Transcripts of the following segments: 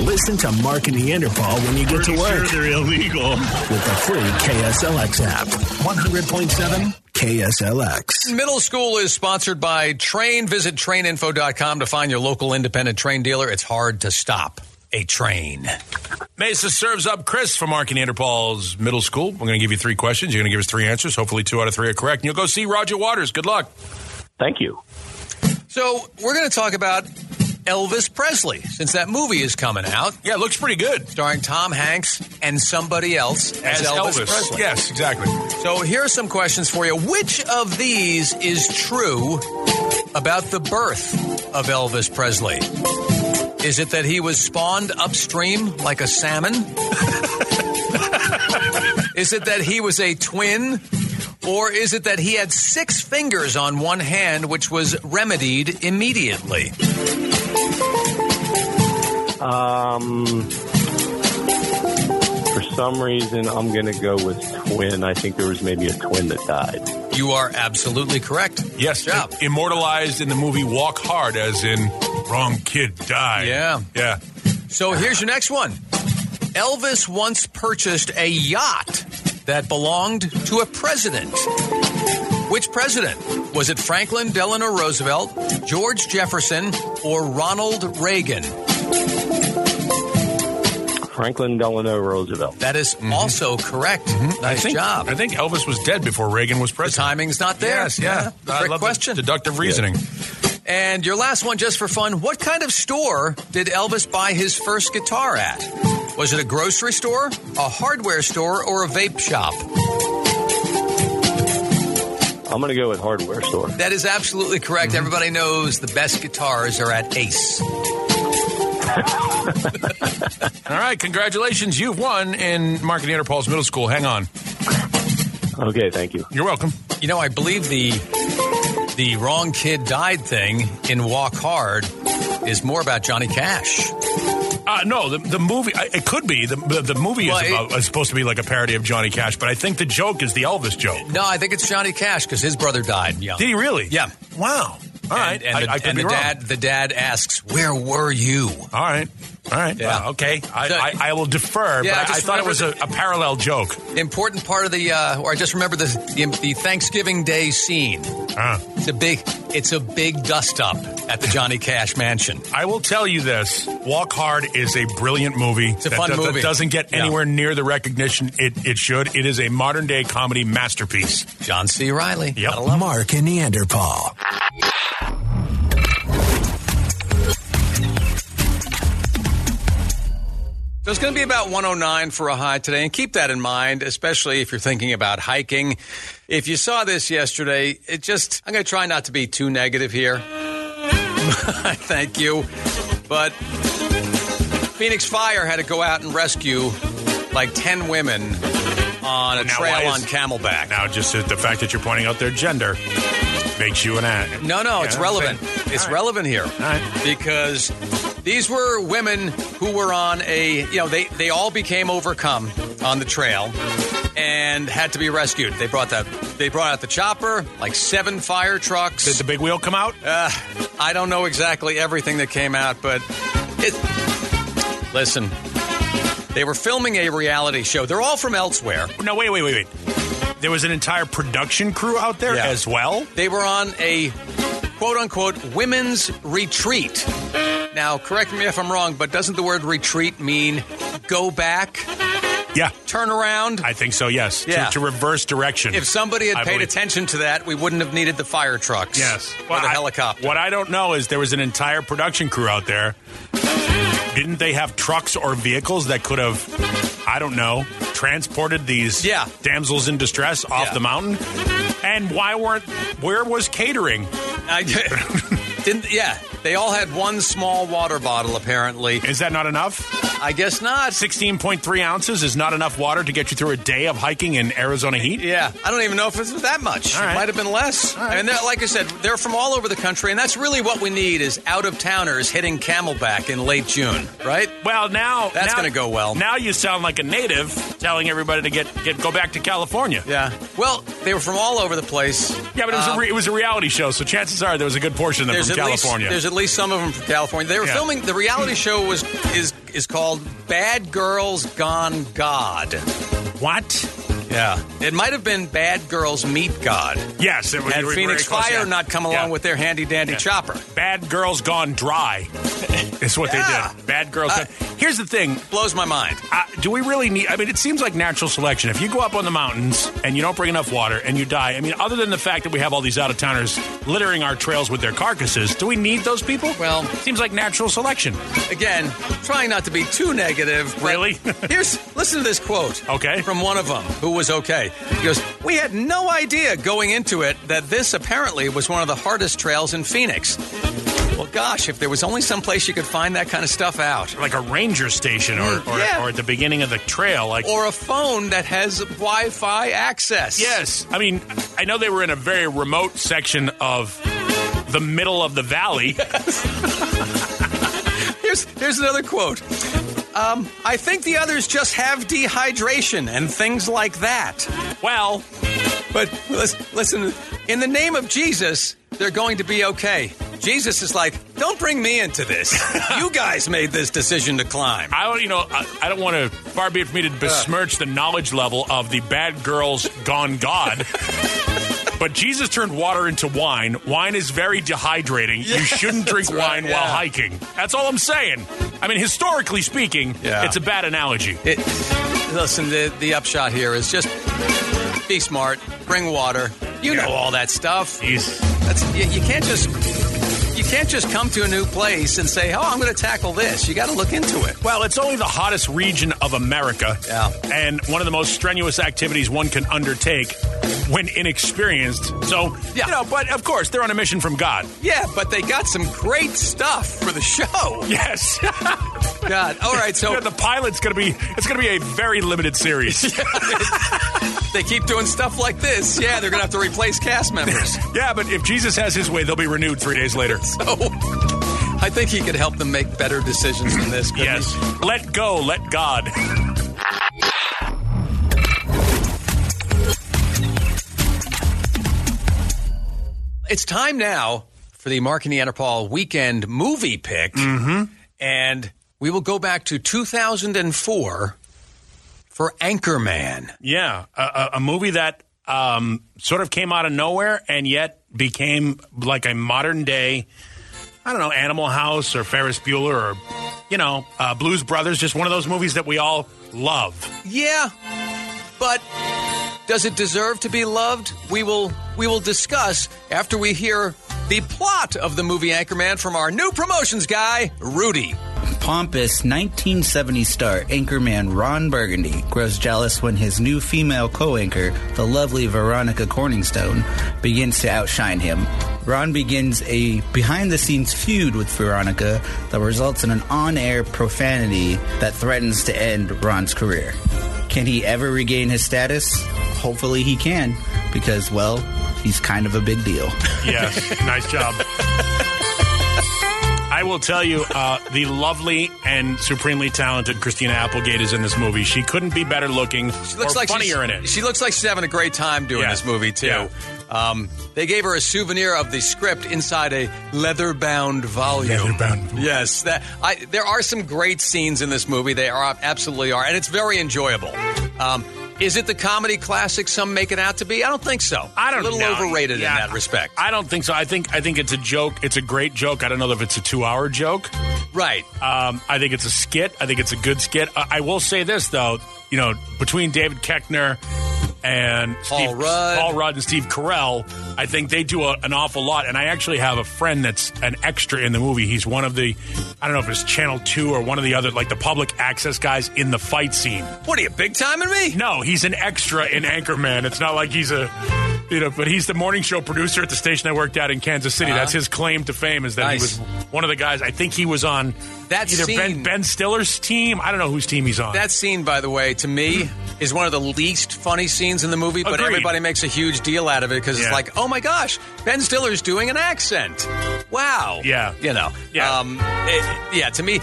Listen to Mark and the Interpol when you get to work. Sure they're illegal. With the free KSLX app. 100.7 KSLX. Middle School is sponsored by Train. Visit traininfo.com to find your local independent train dealer. It's hard to stop a train. Mesa serves up Chris from Mark and Interpol's Middle School. We're going to give you three questions. You're going to give us three answers. Hopefully 2 out of 3 are correct. And you'll go see Roger Waters. Good luck. Thank you. So we're going to talk about Elvis Presley, since that movie is coming out. Yeah, it looks pretty good. Starring Tom Hanks and somebody else as Elvis Presley. Yes, exactly. So here are some questions for you. Which of these is true about the birth of Elvis Presley? Is it that he was spawned upstream like a salmon? Is it that he was a twin? Or is it that he had 6 fingers on one hand, which was remedied immediately? For some reason, I'm going to go with twin. I think there was maybe a twin that died. You are absolutely correct. Yes. Good job. Immortalized in the movie Walk Hard, as in wrong kid died. Yeah. Yeah. So here's your next one. Elvis once purchased a yacht that belonged to a president. Which president? Was it Franklin Delano Roosevelt, George Jefferson, or Ronald Reagan? Franklin Delano Roosevelt. That is also correct. Mm-hmm. Nice job. I think Elvis was dead before Reagan was president. The timing's not there. Yes, yeah. Great question. Deductive reasoning. Yeah. And your last one, just for fun. What kind of store did Elvis buy his first guitar at? Was it a grocery store, a hardware store, or a vape shop? I'm going to go with hardware store. That is absolutely correct. Mm-hmm. Everybody knows the best guitars are at Ace. All right, congratulations. You've won in Mark and Interpol's Middle School. Hang on. Okay, thank you. You're welcome. You know, I believe the wrong kid died thing in Walk Hard is more about Johnny Cash. No, the movie, it could be. The movie is supposed to be like a parody of Johnny Cash, but I think the joke is the Elvis joke. No, I think it's Johnny Cash because his brother died young. Did he really? Yeah. Wow. All right. And the dad asks, where were you? All right. All right. Yeah. Wow, okay. I will defer, yeah, but I thought it was a parallel joke. Important part of I just remember the Thanksgiving Day scene. It's a big dust-up at the Johnny Cash mansion. I will tell you this. Walk Hard is a brilliant movie. It's a fun movie. It doesn't get anywhere near the recognition it should. It is a modern-day comedy masterpiece. John C. Reilly. Yep. Mark and Neanderthal. So it's going to be about 109 for a high today, and keep that in mind, especially if you're thinking about hiking. If you saw this yesterday, I'm going to try not to be too negative here. Thank you. But Phoenix Fire had to go out and rescue like 10 women on a trail on Camelback. Now, just the fact that you're pointing out their gender makes you an ad. No, it's relevant. It's relevant here. All right. Because these were women who were on they all became overcome on the trail and had to be rescued. They brought out the chopper, like 7 fire trucks. Did the big wheel come out? I don't know exactly everything that came out, but listen, they were filming a reality show. They're all from elsewhere. No, wait. There was an entire production crew out there as well? They were on a quote-unquote women's retreat. Now, correct me if I'm wrong, but doesn't the word retreat mean go back? Yeah. Turn around? I think so, yes. Yeah. To reverse direction. If somebody had paid attention to that, we wouldn't have needed the fire trucks. Yes. Or the helicopter. What I don't know is there was an entire production crew out there. Didn't they have trucks or vehicles that could have, I don't know, transported these damsels in distress off the mountain? And where was catering? They all had one small water bottle, apparently. Is that not enough? I guess not. 16.3 ounces is not enough water to get you through a day of hiking in Arizona heat? Yeah. I don't even know if it was that much. All right. It might have been less. All right. And like I said, they're from all over the country, and that's really what we need is out-of-towners hitting Camelback in late June, right? Well, now... That's going to go well. Now you sound like a native telling everybody to go back to California. Yeah. Well, they were from all over the place. Yeah, but it was a reality show, so chances are there was a good portion of them from California. At least some of them from California. They were filming. The reality show was music is called Bad Girls Gone God. What? Yeah. It might have been Bad Girls Meet God. Yes. It was, had Phoenix Fire close, yeah. not come along yeah. with their handy-dandy yeah. chopper. Bad Girls Gone Dry is what yeah. they did. Bad Girls Gone... Here's the thing. Blows my mind. Do we really need... I mean, it seems like natural selection. If you go up on the mountains and you don't bring enough water and you die, I mean, other than the fact that we have all these out-of-towners littering our trails with their carcasses, do we need those people? Well... It seems like natural selection. Again, trying not to be too negative. Really? Here's... Listen to this quote. Okay. From one of them, who was okay. He goes, we had no idea going into it that this apparently was one of the hardest trails in Phoenix. Well, gosh, if there was only some place you could find that kind of stuff out. Like a ranger station or at the beginning of the trail. Like, or a phone that has Wi-Fi access. Yes. I mean, I know they were in a very remote section of the middle of the valley. Yes. Here's another quote. I think the others just have dehydration and things like that. Well, but listen, in the name of Jesus, they're going to be okay. Jesus is like, don't bring me into this. You guys made this decision to climb. I don't want to, far be it for me to besmirch the knowledge level of the Bad Girls Gone God. But Jesus turned water into wine. Wine is very dehydrating. Yes, you shouldn't drink wine while hiking. That's all I'm saying. I mean, historically speaking, it's a bad analogy. Listen, the upshot here is just be smart, bring water. You know all that stuff. You can't just come to a new place and say, oh, I'm going to tackle this. You got to look into it. Well, it's only the hottest region of America. Yeah. And one of the most strenuous activities one can undertake when inexperienced. So, but of course, they're on a mission from God. Yeah, but they got some great stuff for the show. Yes. God. All right, so. The pilot's going to be, it's going to be a very limited series. They keep doing stuff like this. Yeah, they're going to have to replace cast members. Yeah, but if Jesus has his way, they'll be renewed 3 days later. So, I think he could help them make better decisions than this. Yes. He? Let go. Let God. It's time now for the Mark and the Interpol weekend movie pick. Mm-hmm. And we will go back to 2004 for Anchorman. Yeah. A movie that sort of came out of nowhere and yet became like a modern day, I don't know, Animal House or Ferris Bueller or, Blues Brothers. Just one of those movies that we all love. Yeah, but does it deserve to be loved? We will discuss after we hear the plot of the movie Anchorman from our new promotions guy, Rudy. Pompous 1970 star anchorman Ron Burgundy grows jealous when his new female co-anchor, the lovely Veronica Corningstone, begins to outshine him. Ron begins a behind-the-scenes feud with Veronica that results in an on-air profanity that threatens to end Ron's career. Can he ever regain his status? Hopefully he can, because, well, he's kind of a big deal. Yes, nice job. I will tell you, the lovely and supremely talented Christina Applegate is in this movie. She couldn't be better looking or funnier in it. She looks like she's having a great time doing this movie, too. Yeah. They gave her a souvenir of the script inside a leather-bound volume. Leather-bound volume. Yes. There are some great scenes in this movie. They absolutely are. And it's very enjoyable. Is it the comedy classic some make it out to be? I don't think so. It's a little overrated in that respect. I don't think so. I think it's a joke. It's a great joke. I don't know if it's a 2-hour joke. Right. I think it's a skit. I think it's a good skit. I will say this, though. Between David Koechner and Paul Rudd and Steve Carell, I think they do an awful lot. And I actually have a friend that's an extra in the movie. He's one of the, I don't know if it's Channel 2 or one of the other, like the public access guys in the fight scene. What are you, big time in me? No, he's an extra in Anchorman. It's not like he's a, but he's the morning show producer at the station I worked at in Kansas City. That's his claim to fame, is that he was one of the guys. I think he was on Ben Stiller's team. I don't know whose team he's on. That scene, by the way, to me, is one of the least funny scenes in the movie, but everybody makes a huge deal out of it because it's like, oh my gosh, Ben Stiller's doing an accent. Wow. Yeah. To me,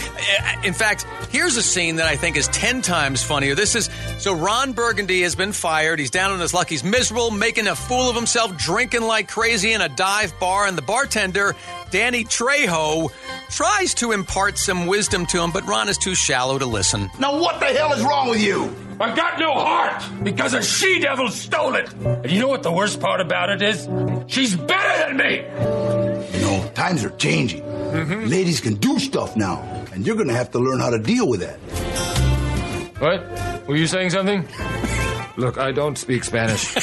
in fact, here's a scene that I think is 10 times funnier. So Ron Burgundy has been fired. He's down on his luck. He's miserable, making a fool of himself, drinking like crazy in a dive bar, and the bartender, Danny Trejo, tries to impart some wisdom to him, but Ron is too shallow to listen. Now what the hell is wrong with you? I got no heart because a she-devil stole it. And you know what the worst part about it is? She's better than me. You know, times are changing. Mm-hmm. Ladies can do stuff now, and you're going to have to learn how to deal with that. What? Were you saying something? Look, I don't speak Spanish.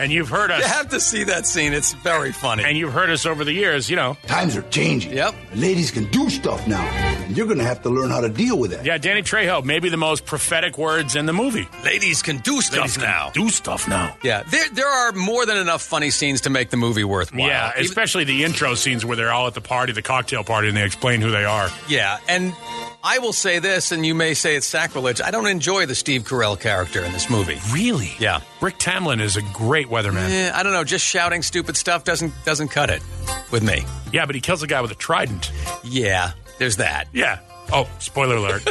And you've heard us. You have to see that scene. It's very funny. And you've heard us over the years, you know. Times are changing. Yep. Ladies can do stuff now. And you're going to have to learn how to deal with that. Yeah, Danny Trejo, maybe the most prophetic words in the movie. Ladies can do stuff now. Can do stuff now. Yeah, there are more than enough funny scenes to make the movie worthwhile. Yeah, especially the intro scenes where they're all at the party, the cocktail party, and they explain who they are. Yeah, and I will say this, and you may say it's sacrilege. I don't enjoy the Steve Carell character in this movie. Really? Yeah. Rick Tamlin is a great weatherman. I don't know. Just shouting stupid stuff doesn't cut it with me. Yeah, but he kills a guy with a trident. Yeah, there's that. Yeah. Oh, spoiler alert.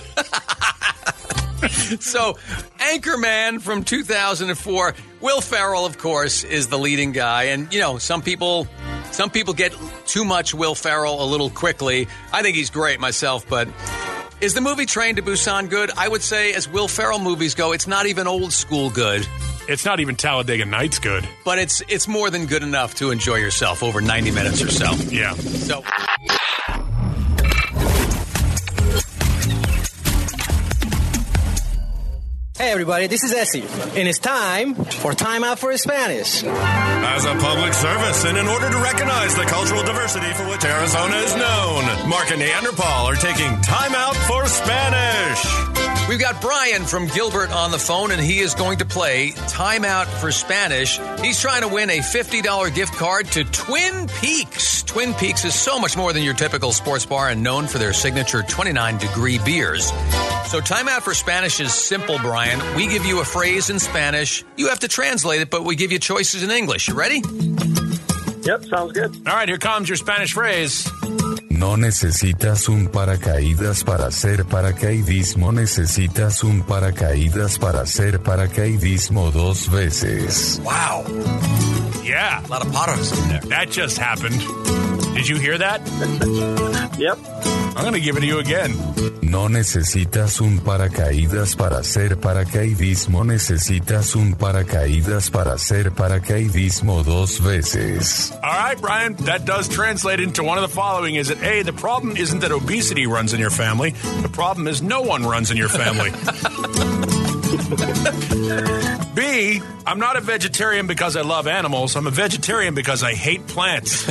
So, Anchorman from 2004. Will Ferrell, of course, is the leading guy. And, you know, some people get too much Will Ferrell a little quickly. I think he's great myself, but... Is the movie Train to Busan good? I would say, as Will Ferrell movies go, it's not even old school good. It's not even Talladega Nights good. But it's more than good enough to enjoy yourself over 90 minutes or so. Yeah. So... Hey, everybody, this is Essie, and it's time for Time Out for Spanish. As a public service, and in order to recognize the cultural diversity for which Arizona is known, Mark and the Interpol are taking Time Out for Spanish. We've got Brian from Gilbert on the phone, and he is going to play Time Out for Spanish. He's trying to win a $50 gift card to Twin Peaks. Twin Peaks is so much more than your typical sports bar and known for their signature 29-degree beers. So Time Out for Spanish is simple, Brian. We give you a phrase in Spanish. You have to translate it, but we give you choices in English. You ready? Yep, sounds good. All right, here comes your Spanish phrase. No necesitas un paracaídas para hacer paracaidismo. Necesitas un paracaídas para hacer paracaidismo dos veces. Wow. Yeah. A lot of paros in there. That just happened. Did you hear that? Yep. I'm going to give it to you again. No necesitas un paracaídas para hacer paracaidismo. Necesitas un paracaídas para hacer paracaidismo dos veces. All right, Brian, that does translate into one of the following. Is it A, the problem isn't that obesity runs in your family. The problem is no one runs in your family. B, I'm not a vegetarian because I love animals. I'm a vegetarian because I hate plants.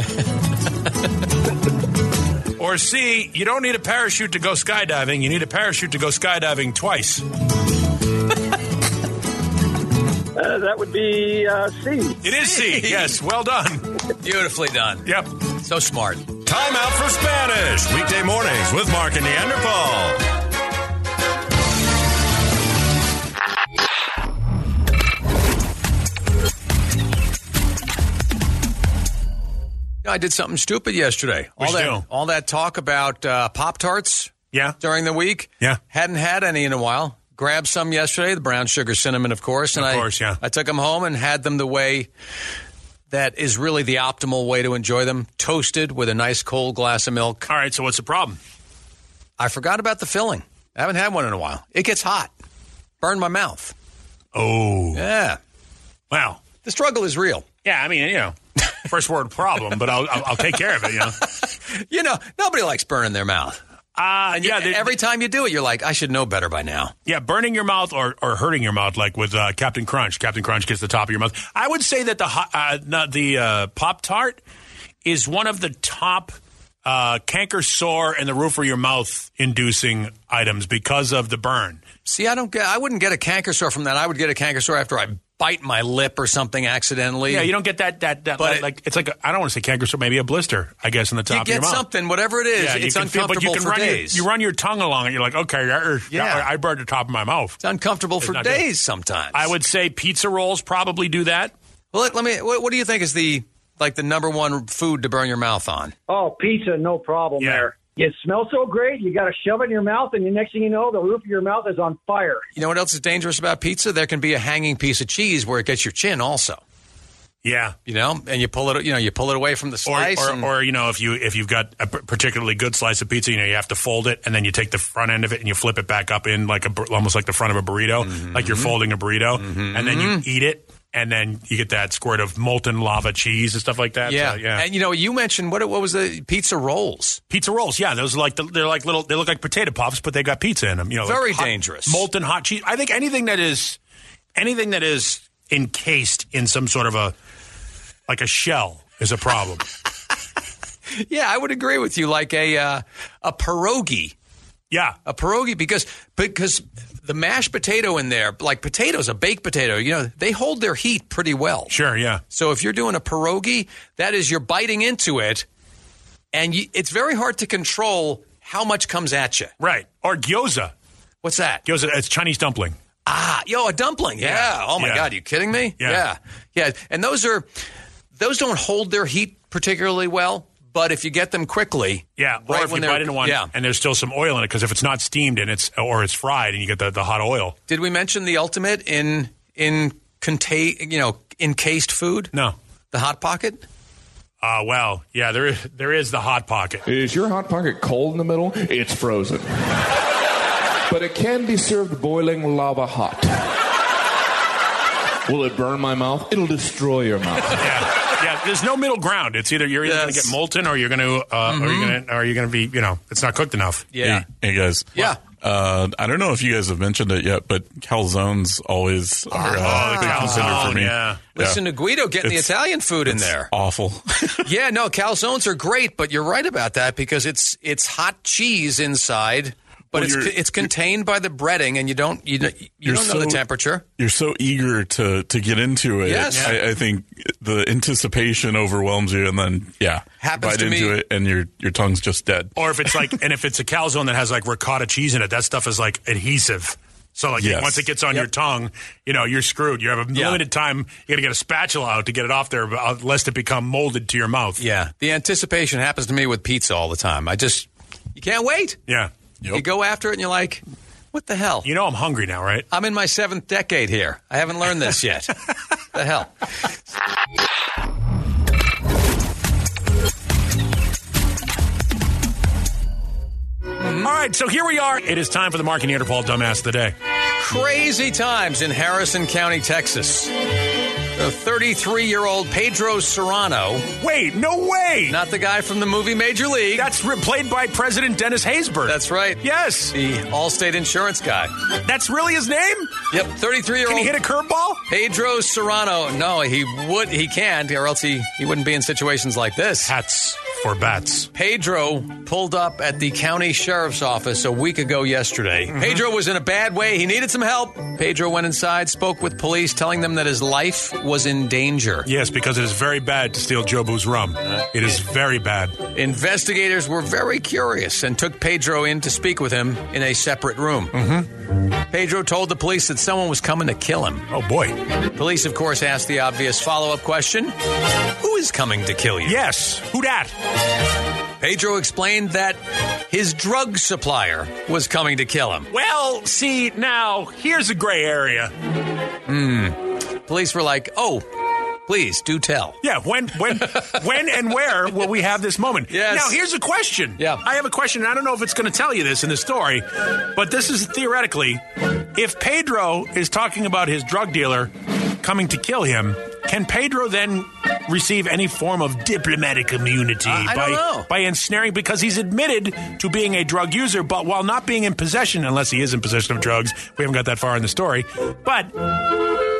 Or C, you don't need a parachute to go skydiving. You need a parachute to go skydiving twice. That would be C. It is C, yes. Well done. Beautifully done. Yep. So smart. Time Out for Spanish. Weekday mornings with Mark and Neanderthal. I did something stupid yesterday. All that talk about Pop-Tarts during the week. Yeah. Hadn't had any in a while. Grabbed some yesterday, the brown sugar cinnamon, of course. I took them home and had them the way that is really the optimal way to enjoy them. Toasted with a nice cold glass of milk. All right, so what's the problem? I forgot about the filling. I haven't had one in a while. It gets hot. Burned my mouth. Oh. Yeah. Wow. The struggle is real. Yeah, I mean, you know. First word problem, but I'll take care of it, you know. You know, nobody likes burning their mouth. Every time you do it, you're like, I should know better by now. Yeah, burning your mouth or hurting your mouth, like with Captain Crunch. Captain Crunch gets the top of your mouth. I would say that the Pop-Tart is one of the top canker, sore, and the roof of your mouth inducing items because of the burn. See, I wouldn't get a canker sore from that. I would get a canker sore after I bite my lip or something accidentally. Yeah, you don't get that but I don't want to say canker, so maybe a blister, I guess, in the top of your mouth. You get something, whatever it is, it's uncomfortable for days. You run your tongue along and you're like, okay, I burned the top of my mouth. It's uncomfortable for days sometimes. I would say pizza rolls probably do that. Well, what do you think is the number one food to burn your mouth on? Oh, pizza, no problem there. It smells so great, you got to shove it in your mouth, and the next thing you know, the roof of your mouth is on fire. You know what else is dangerous about pizza? There can be a hanging piece of cheese where it gets your chin also. Yeah, you know, and you pull it, you know, you pull it away from the slice, or you know, if you've got a particularly good slice of pizza, you know, you have to fold it, and then you take the front end of it and you flip it back up in like almost like the front of a burrito, mm-hmm. like you're folding a burrito, mm-hmm. and then you eat it, and then you get that squirt of molten lava cheese and stuff like that. Yeah, so, yeah. And you know, you mentioned what was the pizza rolls? Pizza rolls, yeah, those are like they're like little, they look like potato puffs, but they got pizza in them. You know, very like dangerous, molten hot cheese. I think anything that is encased in some sort of a like a shell is a problem. Yeah, I would agree with you. Like a pierogi. Yeah. A pierogi because the mashed potato in there, like potatoes, a baked potato, you know, they hold their heat pretty well. Sure, yeah. So if you're doing a pierogi, that is you're biting into it, and it's very hard to control how much comes at you. Right. Or gyoza. What's that? Gyoza, it's Chinese dumpling. Ah, yo, a dumpling. Yeah. Yeah. Oh, my God. Are you kidding me? Yeah. Yeah. And those don't hold their heat particularly well, but if you get them quickly. Yeah. Or if you bite into one and there's still some oil in it, because if it's not steamed and it's fried and you get the hot oil. Did we mention the ultimate in encased food? No. The Hot Pocket? Well, yeah, there is the Hot Pocket. Is your Hot Pocket cold in the middle? It's frozen. But it can be served boiling lava hot. Will it burn my mouth? It'll destroy your mouth. Yeah. There's no middle ground. It's either you're either going to get molten or you're going to, or you're going to be, you know, it's not cooked enough. Yeah. Hey guys. Yeah. I don't know if you guys have mentioned it yet, but calzones always are a big contender for me. Yeah. Listen to Guido getting the Italian food in there. Awful. Yeah. No, calzones are great, but you're right about that because it's hot cheese inside. But well, it's contained by the breading, and you don't know the temperature. You're so eager to get into it. Yes. I think the anticipation overwhelms you, and then happens to me. Into it, and your tongue's just dead. Or if it's like, and if it's a calzone that has like ricotta cheese in it, that stuff is like adhesive. So like once it gets on your tongue, you know you're screwed. You have a limited time. You got to get a spatula out to get it off there, lest it become molded to your mouth. Yeah, the anticipation happens to me with pizza all the time. You can't wait. Yeah. Yep. You go after it and you're like, what the hell? You know I'm hungry now, right? I'm in my 7th decade here. I haven't learned this yet. The hell? All right, so here we are. It is time for the Mark and the Interpol Dumbass of the Day. Crazy times in Harrison County, Texas. The 33-year-old Pedro Serrano. Wait, no way! Not the guy from the movie Major League. That's played by President Dennis Haysbert. That's right. Yes. The Allstate insurance guy. That's really his name? Yep, 33-year-old. Can he hit a curveball? Pedro Serrano. No, he can't, or else he wouldn't be in situations like this. Hats for bats. Pedro pulled up at the county sheriff's office a week ago yesterday. Mm-hmm. Pedro was in a bad way. He needed some help. Pedro went inside, spoke with police, telling them that his life was in danger. Yes, because it is very bad to steal Jobu's rum. It is very bad. Investigators were very curious and took Pedro in to speak with him in a separate room. Mm-hmm. Pedro told the police that someone was coming to kill him. Oh, boy. Police, of course, asked the obvious follow-up question, who is coming to kill you? Yes, who dat? Pedro explained that his drug supplier was coming to kill him. Well, see, now, here's a gray area. Police were like, oh, please, do tell. Yeah, when, and where will we have this moment? Yes. Now, here's a question. Yeah. I have a question, and I don't know if it's going to tell you this in the story, but this is theoretically, if Pedro is talking about his drug dealer coming to kill him, can Pedro then receive any form of diplomatic immunity by ensnaring, because he's admitted to being a drug user, but while not being in possession, unless he is in possession of drugs, we haven't got that far in the story, but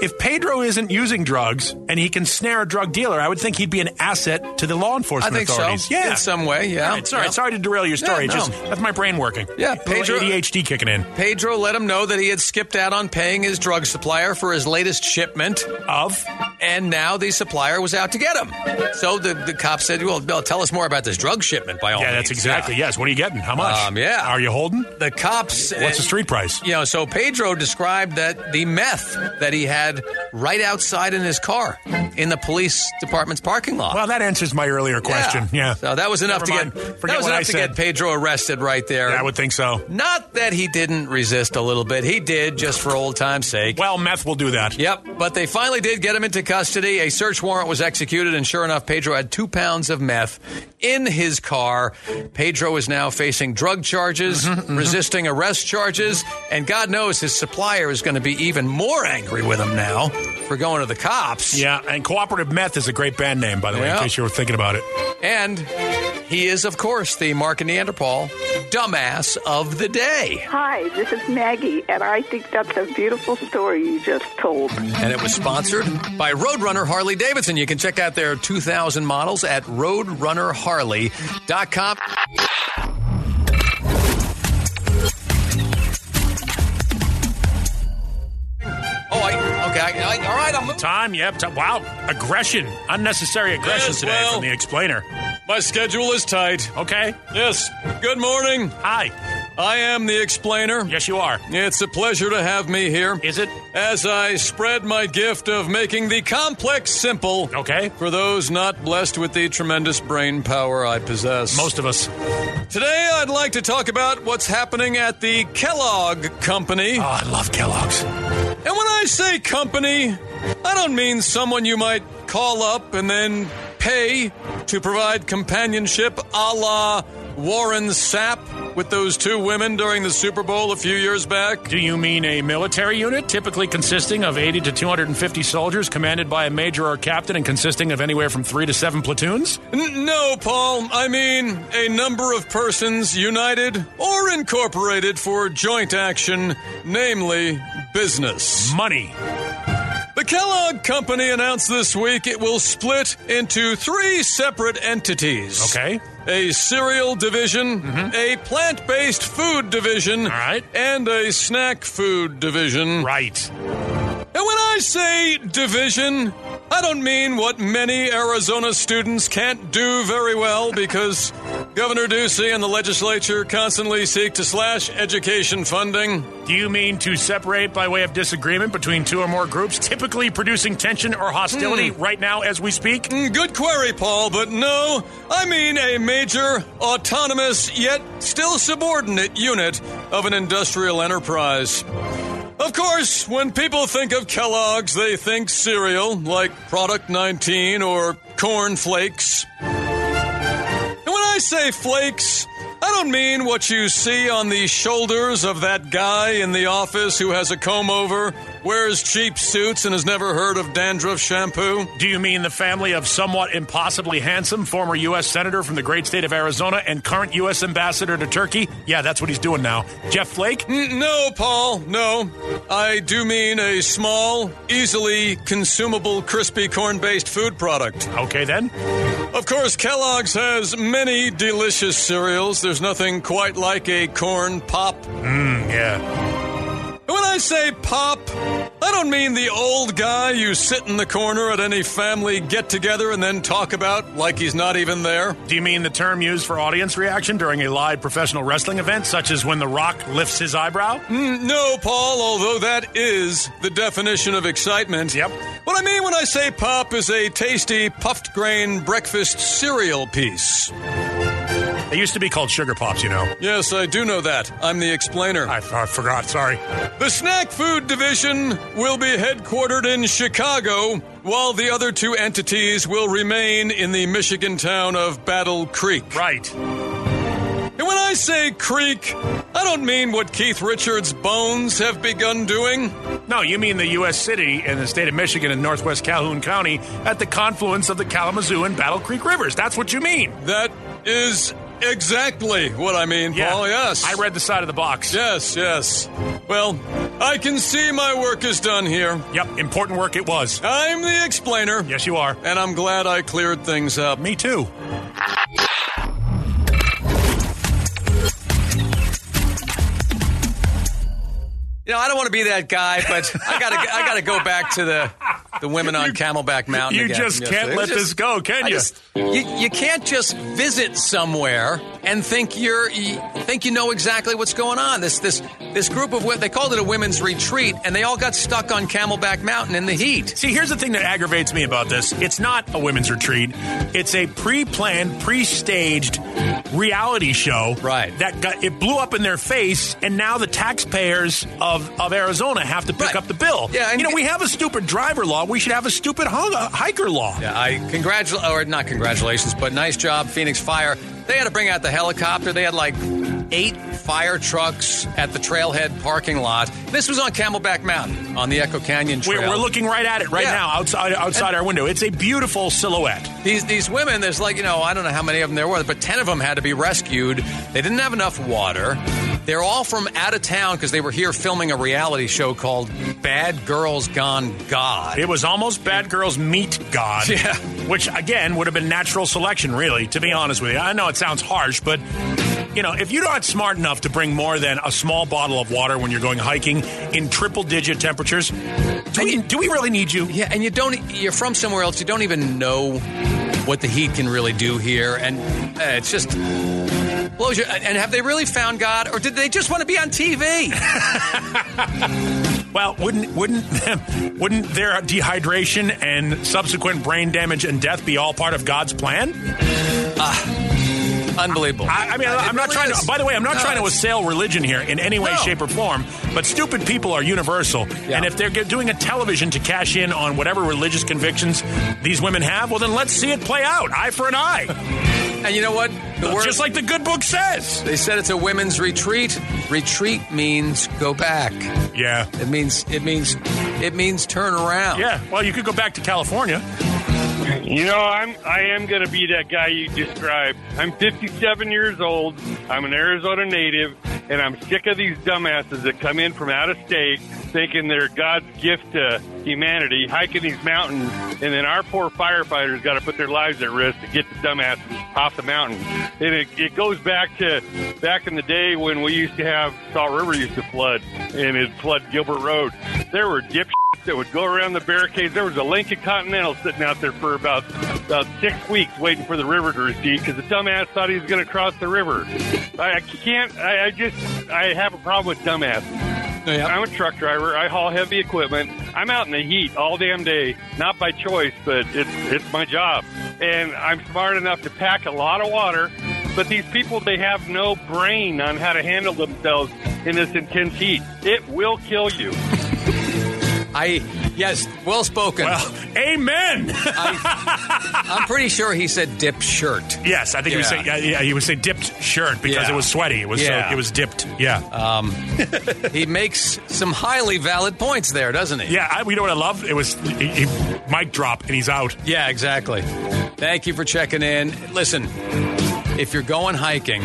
if Pedro isn't using drugs and he can snare a drug dealer, I would think he'd be an asset to the law enforcement authorities. So. Yeah. In some way, yeah. Right, sorry to derail your story. Yeah, no. Just that's my brain working. Yeah, Pedro. ADHD kicking in. Pedro let him know that he had skipped out on paying his drug supplier for his latest shipment of, and now the supplier was out to get him. So the cop said, well, Bill, tell us more about this drug shipment by all means. Yeah, that's exactly, yes. What are you getting? How much? Yeah. Are you holding? The cops. What's the street price? You know, so Pedro described that the meth that he had had right outside in his car in the police department's parking lot. Well, that answers my earlier question. Yeah. So that was enough to get Pedro arrested right there. Yeah, I would think so. Not that he didn't resist a little bit. He did, just for old time's sake. Well, meth will do that. Yep. But they finally did get him into custody. A search warrant was executed, and sure enough, Pedro had 2 pounds of meth in his car. Pedro is now facing drug charges, resisting arrest charges, and God knows his supplier is going to be even more angry with him now for going to the cops. Yeah, and Cooperative Meth is a great band name, by the way, in case you were thinking about it. And he is, of course, the Mark and the Interpol dumbass of the day. Hi, this is Maggie, and I think that's a beautiful story you just told. And it was sponsored by Roadrunner Harley-Davidson. You can check out their 2000 models at roadrunnerharley.com. All right, I'm moving. Tom, yep. Wow, aggression. Unnecessary aggression today from the explainer. My schedule is tight. Okay. Yes. Good morning. Hi. I am the explainer. Yes, you are. It's a pleasure to have me here. Is it? As I spread my gift of making the complex simple. Okay. For those not blessed with the tremendous brain power I possess. Most of us. Today, I'd like to talk about what's happening at the Kellogg Company. Oh, I love Kellogg's. And when I say company, I don't mean someone you might call up and then pay to provide companionship a la Warren Sapp with those two women during the Super Bowl a few years back. Do you mean a military unit typically consisting of 80 to 250 soldiers commanded by a major or captain and consisting of anywhere from 3 to 7 platoons? No, Paul. I mean a number of persons united or incorporated for joint action, namely business. Money. The Kellogg Company announced this week it will split into 3 separate entities. Okay. A cereal division, a plant-based food division, all right, and a snack food division. Right. And when I say division, I don't mean what many Arizona students can't do very well because Governor Ducey and the legislature constantly seek to slash education funding. Do you mean to separate by way of disagreement between 2 or more groups, typically producing tension or hostility right now as we speak? Good query, Paul, but no, I mean a major, autonomous, yet still subordinate unit of an industrial enterprise. Of course, when people think of Kellogg's, they think cereal, like Product 19 or Corn Flakes. And when I say flakes, I don't mean what you see on the shoulders of that guy in the office who has a comb-over, wears cheap suits, and has never heard of dandruff shampoo. Do you mean the family of somewhat impossibly handsome former U.S. Senator from the great state of Arizona and current U.S. Ambassador to Turkey? Yeah, that's what he's doing now. Jeff Flake? No, Paul, no. I do mean a small, easily consumable, crispy corn-based food product. Okay, then. Of course, Kellogg's has many delicious cereals. There's nothing quite like a corn pop. And when I say pop, I don't mean the old guy you sit in the corner at any family get-together and then talk about like he's not even there. Do you mean the term used for audience reaction during a live professional wrestling event, such as when The Rock lifts his eyebrow? No, Paul, although that is the definition of excitement. Yep. What I mean when I say pop is a tasty puffed grain breakfast cereal piece. They used to be called Sugar Pops, you know. Yes, I do know that. I'm the explainer. I forgot, sorry. The snack food division will be headquartered in Chicago, while the other 2 entities will remain in the Michigan town of Battle Creek. Right. And when I say creek, I don't mean what Keith Richards' bones have begun doing. No, you mean the U.S. city in the state of Michigan in northwest Calhoun County at the confluence of the Kalamazoo and Battle Creek rivers. That's what you mean. That is exactly what I mean, Paul, yes. I read the side of the box. Yes. Well, I can see my work is done here. Yep, important work it was. I'm the explainer. Yes, you are. And I'm glad I cleared things up. Me too. You know, I don't want to be that guy, but I gotta go back to the the women on Camelback Mountain. You just can't let this go, can you? You can't just visit somewhere and think you know exactly what's going on. This group of women, they called it a women's retreat, and they all got stuck on Camelback Mountain in the heat. See, here's the thing that aggravates me about this. It's not a women's retreat. It's a pre-planned, pre-staged reality show. Right. It blew up in their face, and now the taxpayers of Arizona have to pick up the bill. Yeah, we have a stupid driver law. We should have a stupid hiker law. Yeah, not congratulations, but nice job, Phoenix Fire. They had to bring out the helicopter. They had like 8 fire trucks at the trailhead parking lot. This was on Camelback Mountain on the Echo Canyon Trail. We're looking right at it now outside our window. It's a beautiful silhouette. These women, there's I don't know how many of them there were, but 10 of them had to be rescued. They didn't have enough water. They're all from out of town because they were here filming a reality show called Bad Girls Gone God. It was almost Bad Girls Meet God, which, again, would have been natural selection, really, to be honest with you. I know it sounds harsh, but, if you're not smart enough to bring more than a small bottle of water when you're going hiking in triple-digit temperatures, do we really need you? Yeah, and you're from somewhere else. You don't even know what the heat can really do here, and it's just... And have they really found God, or did they just want to be on TV? Well, wouldn't their dehydration and subsequent brain damage and death be all part of God's plan? Unbelievable. I'm not trying to assail religion here in any way, shape, or form, but stupid people are universal. Yeah. And if they're doing a television to cash in on whatever religious convictions these women have, well, then let's see it play out. Eye for an eye. And you know what? Just like the good book says. They said it's a women's retreat. Retreat means go back. Yeah. It means turn around. Yeah. Well, you could go back to California. I am going to be that guy you described. I'm 57 years old. I'm an Arizona native, and I'm sick of these dumbasses that come in from out of state thinking they're God's gift to humanity, hiking these mountains, and then our poor firefighters got to put their lives at risk to get the dumbasses off the mountain. And it goes back to back in the day when we used to have Salt River used to flood, and it flood Gilbert Road. There were dipshits that would go around the barricades. There was a Lincoln Continental sitting out there for about 6 weeks waiting for the river to recede because the dumbass thought he was going to cross the river. I have a problem with dumbasses. Yep. I'm a truck driver. I haul heavy equipment. I'm out in the heat all damn day, not by choice, but it's my job. And I'm smart enough to pack a lot of water, but these people, they have no brain on how to handle themselves in this intense heat. It will kill you. Yes, well spoken. Well, amen. I'm pretty sure he said dipshirt. Yes, I think he would say dipped shirt because it was sweaty. It was dipped. Yeah. He makes some highly valid points there, doesn't he? Yeah. You know what I love? It was mic drop and he's out. Yeah, exactly. Thank you for checking in. Listen, if you're going hiking,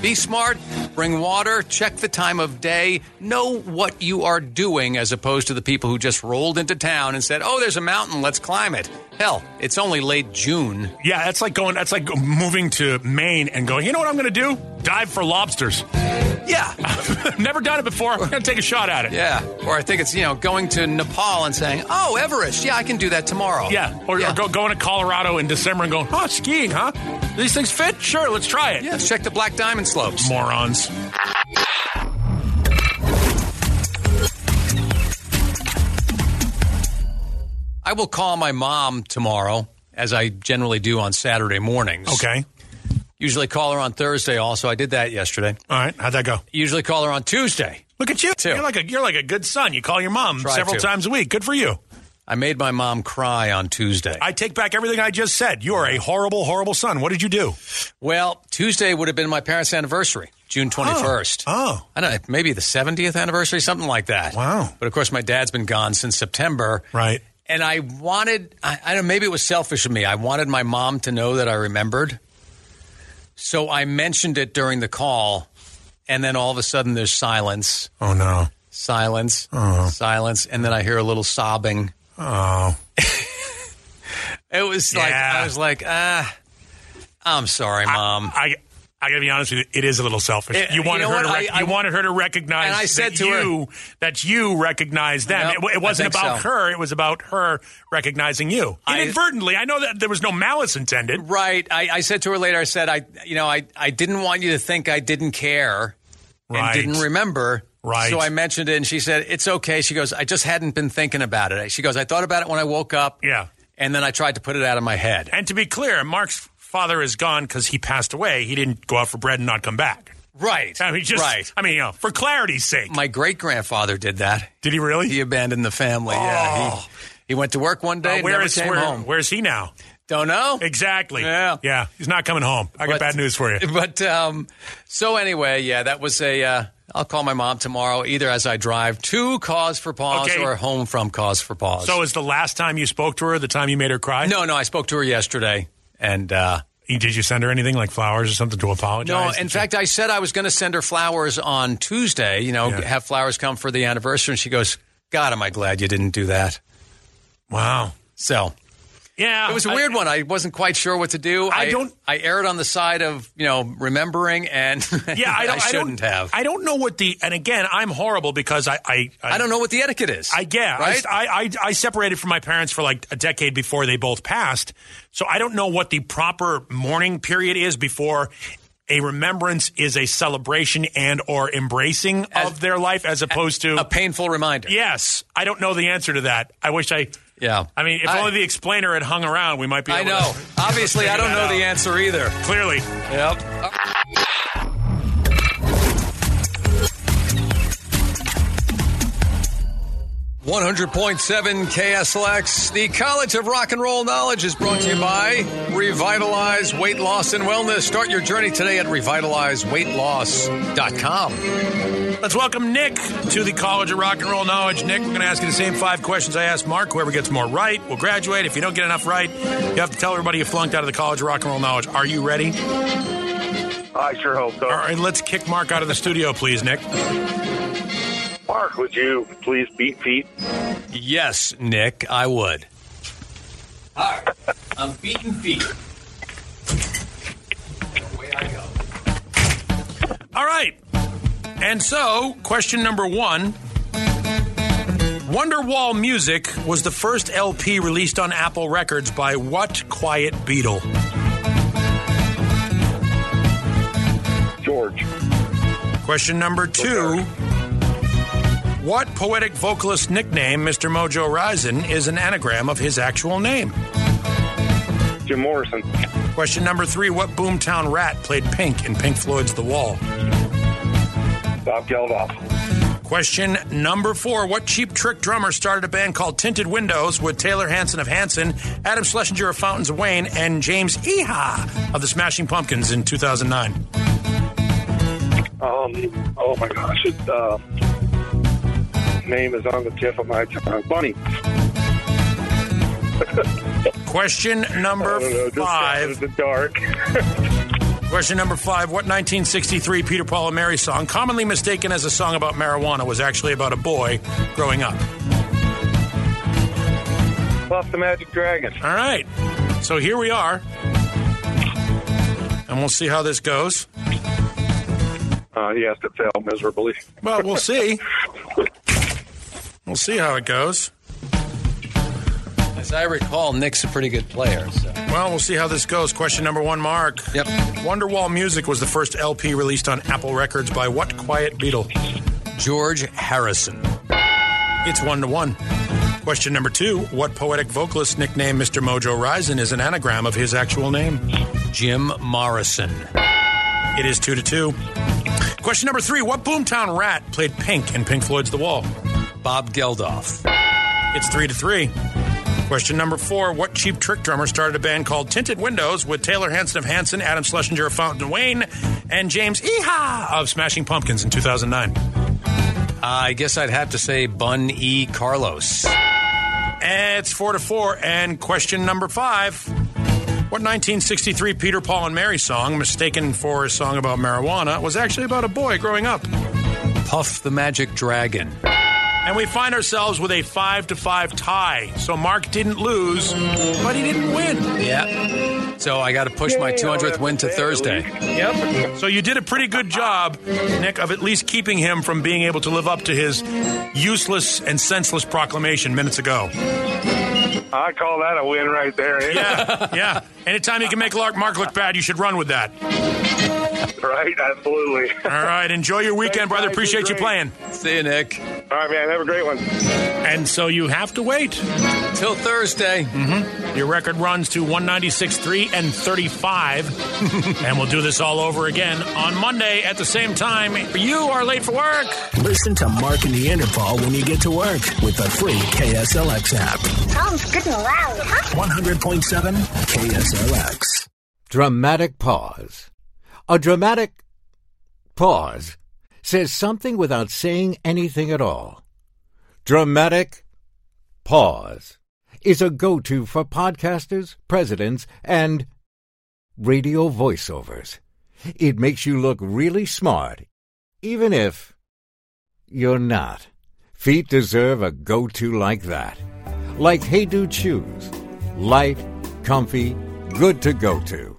be smart. Bring water, check the time of day, know what you are doing as opposed to the people who just rolled into town and said, oh, there's a mountain, let's climb it. Hell, it's only late June. Yeah, that's like moving to Maine and going, you know what I'm going to do? Dive for lobsters. Yeah. I've never done it before. I'm going to take a shot at it. Yeah. Or I think it's, going to Nepal and saying, oh, Everest. Yeah, I can do that tomorrow. Yeah. Or going to Colorado in December and going, oh, skiing, huh? These things fit? Sure, let's try it. Yeah, let's check the Black Diamond slopes. Morons. I will call my mom tomorrow, as I generally do on Saturday mornings. Okay. Usually call her on Thursday also. I did that yesterday. All right. How'd that go? Usually call her on Tuesday. Look at you. You're like a good son. You call your mom several times a week. Good for you. I made my mom cry on Tuesday. I take back everything I just said. You are a horrible, horrible son. What did you do? Well, Tuesday would have been my parents' anniversary, June 21st. Oh. I don't know, maybe the 70th anniversary, something like that. Wow. But, of course, my dad's been gone since September. Right. And I wanted, I don't know, maybe it was selfish of me. I wanted my mom to know that I remembered. So I mentioned it during the call, and then all of a sudden there's silence. Oh, no. Silence. Oh. Silence. And then I hear a little sobbing. Oh. It was like, I was like, I'm sorry, Mom. I I got to be honest with you, it is a little selfish. You wanted her to recognize and I said to her, that you recognized them. Nope, it wasn't about her. It was about her recognizing you. Inadvertently. I know that there was no malice intended. Right. I said to her later, I said, I didn't want you to think I didn't care and didn't remember. Right. So I mentioned it, and she said, it's okay. She goes, I just hadn't been thinking about it. She goes, I thought about it when I woke up. Yeah. And then I tried to put it out of my head. And to be clear, Mark's father is gone because he passed away. He didn't go out for bread and not come back. Right. I mean, for clarity's sake. My great-grandfather did that. Did he really? He abandoned the family. Oh. Yeah. He went to work one day and never came home. Where's he now? Don't know. Exactly. Yeah. He's not coming home. I got bad news for you. But so anyway, yeah, that was a I'll call my mom tomorrow, either as I drive to Cause for Pause or home from Cause for Pause. So is the last time you spoke to her the time you made her cry? No, I spoke to her yesterday. And did you send her anything like flowers or something to apologize? No, in fact, I said I was going to send her flowers on Tuesday, have flowers come for the anniversary. And she goes, God, am I glad you didn't do that. Wow. So, yeah. It was a weird one. I wasn't quite sure what to do. I erred on the side of, remembering and I shouldn't have. I don't know what the, and again, I'm horrible because I don't know what the etiquette is. Right? I separated from my parents for like a decade before they both passed. So I don't know what the proper mourning period is before a remembrance is a celebration and or embracing of their life as opposed to a painful reminder. Yes. I don't know the answer to that. I wish I... Yeah. I mean, if only the explainer had hung around, we might be able to... I know. Obviously, I don't know the answer either. Clearly. Yep. Oh. 100.7 KSLX. The College of Rock and Roll Knowledge is brought to you by Revitalize Weight Loss and Wellness. Start your journey today at revitalizeweightloss.com. Let's welcome Nick to the College of Rock and Roll Knowledge. Nick, we're going to ask you the same 5 questions I asked Mark. Whoever gets more right will graduate. If you don't get enough right, you have to tell everybody you flunked out of the College of Rock and Roll Knowledge. Are you ready? I sure hope so. All right, let's kick Mark out of the studio, please, Nick. Mark, would you please beat Pete? Yes, Nick, I would. All right, I'm beating Pete. Away I go. All right. And so, question number 1, Wonderwall Music was the first LP released on Apple Records by what quiet Beatle? George. Question number 2, what poetic vocalist nickname, Mr. Mojo Risin, is an anagram of his actual name? Jim Morrison. Question number 3, what Boomtown Rat played Pink in Pink Floyd's The Wall? Bob Geldof. Question number 4. What Cheap Trick drummer started a band called Tinted Windows with Taylor Hanson of Hanson, Adam Schlesinger of Fountains of Wayne, and James Iha of the Smashing Pumpkins in 2009? Oh, my gosh. His name is on the tip of my tongue. Bunny. Question number 5. This guy is the dark. Question number 5, what 1963 Peter, Paul, and Mary song, commonly mistaken as a song about marijuana, was actually about a boy growing up? Puff the Magic Dragon. All right. So here we are. And we'll see how this goes. He has to fail miserably. Well, we'll see. We'll see how it goes. As I recall, Nick's a pretty good player. So. Well, we'll see how this goes. Question number 1, Mark. Yep. Wonderwall Music was the first LP released on Apple Records by what quiet Beatle? George Harrison. It's 1-1. Question number 2, what poetic vocalist nickname Mr. Mojo Risin is an anagram of his actual name? Jim Morrison. It is 2-2. Question number 3, what Boomtown Rat played Pink in Pink Floyd's The Wall? Bob Geldof. It's 3-3. Question number 4, what Cheap Trick drummer started a band called Tinted Windows with Taylor Hanson of Hanson, Adam Schlesinger of Fountains of Wayne, and James Iha of Smashing Pumpkins in 2009? I guess I'd have to say Bun E. Carlos. It's 4-4. And question number 5, what 1963 Peter, Paul, and Mary song, mistaken for a song about marijuana, was actually about a boy growing up? Puff the Magic Dragon. And we find ourselves with a 5-5 tie. So Mark didn't lose, but he didn't win. Yeah. So I got to push my 200th win to Thursday. Yep. So you did a pretty good job, Nick, of at least keeping him from being able to live up to his useless and senseless proclamation minutes ago. I call that a win right there. Yeah, yeah. Anytime you can make Mark look bad, you should run with that. Right, absolutely. All right, enjoy your weekend, brother. Appreciate you playing. See you, Nick. All right, man, have a great one. And so you have to wait till Thursday. Mm-hmm. Your record runs to 196.3 and 35. And we'll do this all over again on Monday at the same time. You are late for work. Listen to Mark and the Interpol when you get to work with the free KSLX app. Sounds good and loud, huh? 100.7 KSLX. Dramatic pause. A dramatic pause says something without saying anything at all. Dramatic pause is a go-to for podcasters, presidents, and radio voiceovers. It makes you look really smart, even if you're not. Feet deserve a go-to like that. Like Hey Dude Shoes. Light, comfy, good to go to.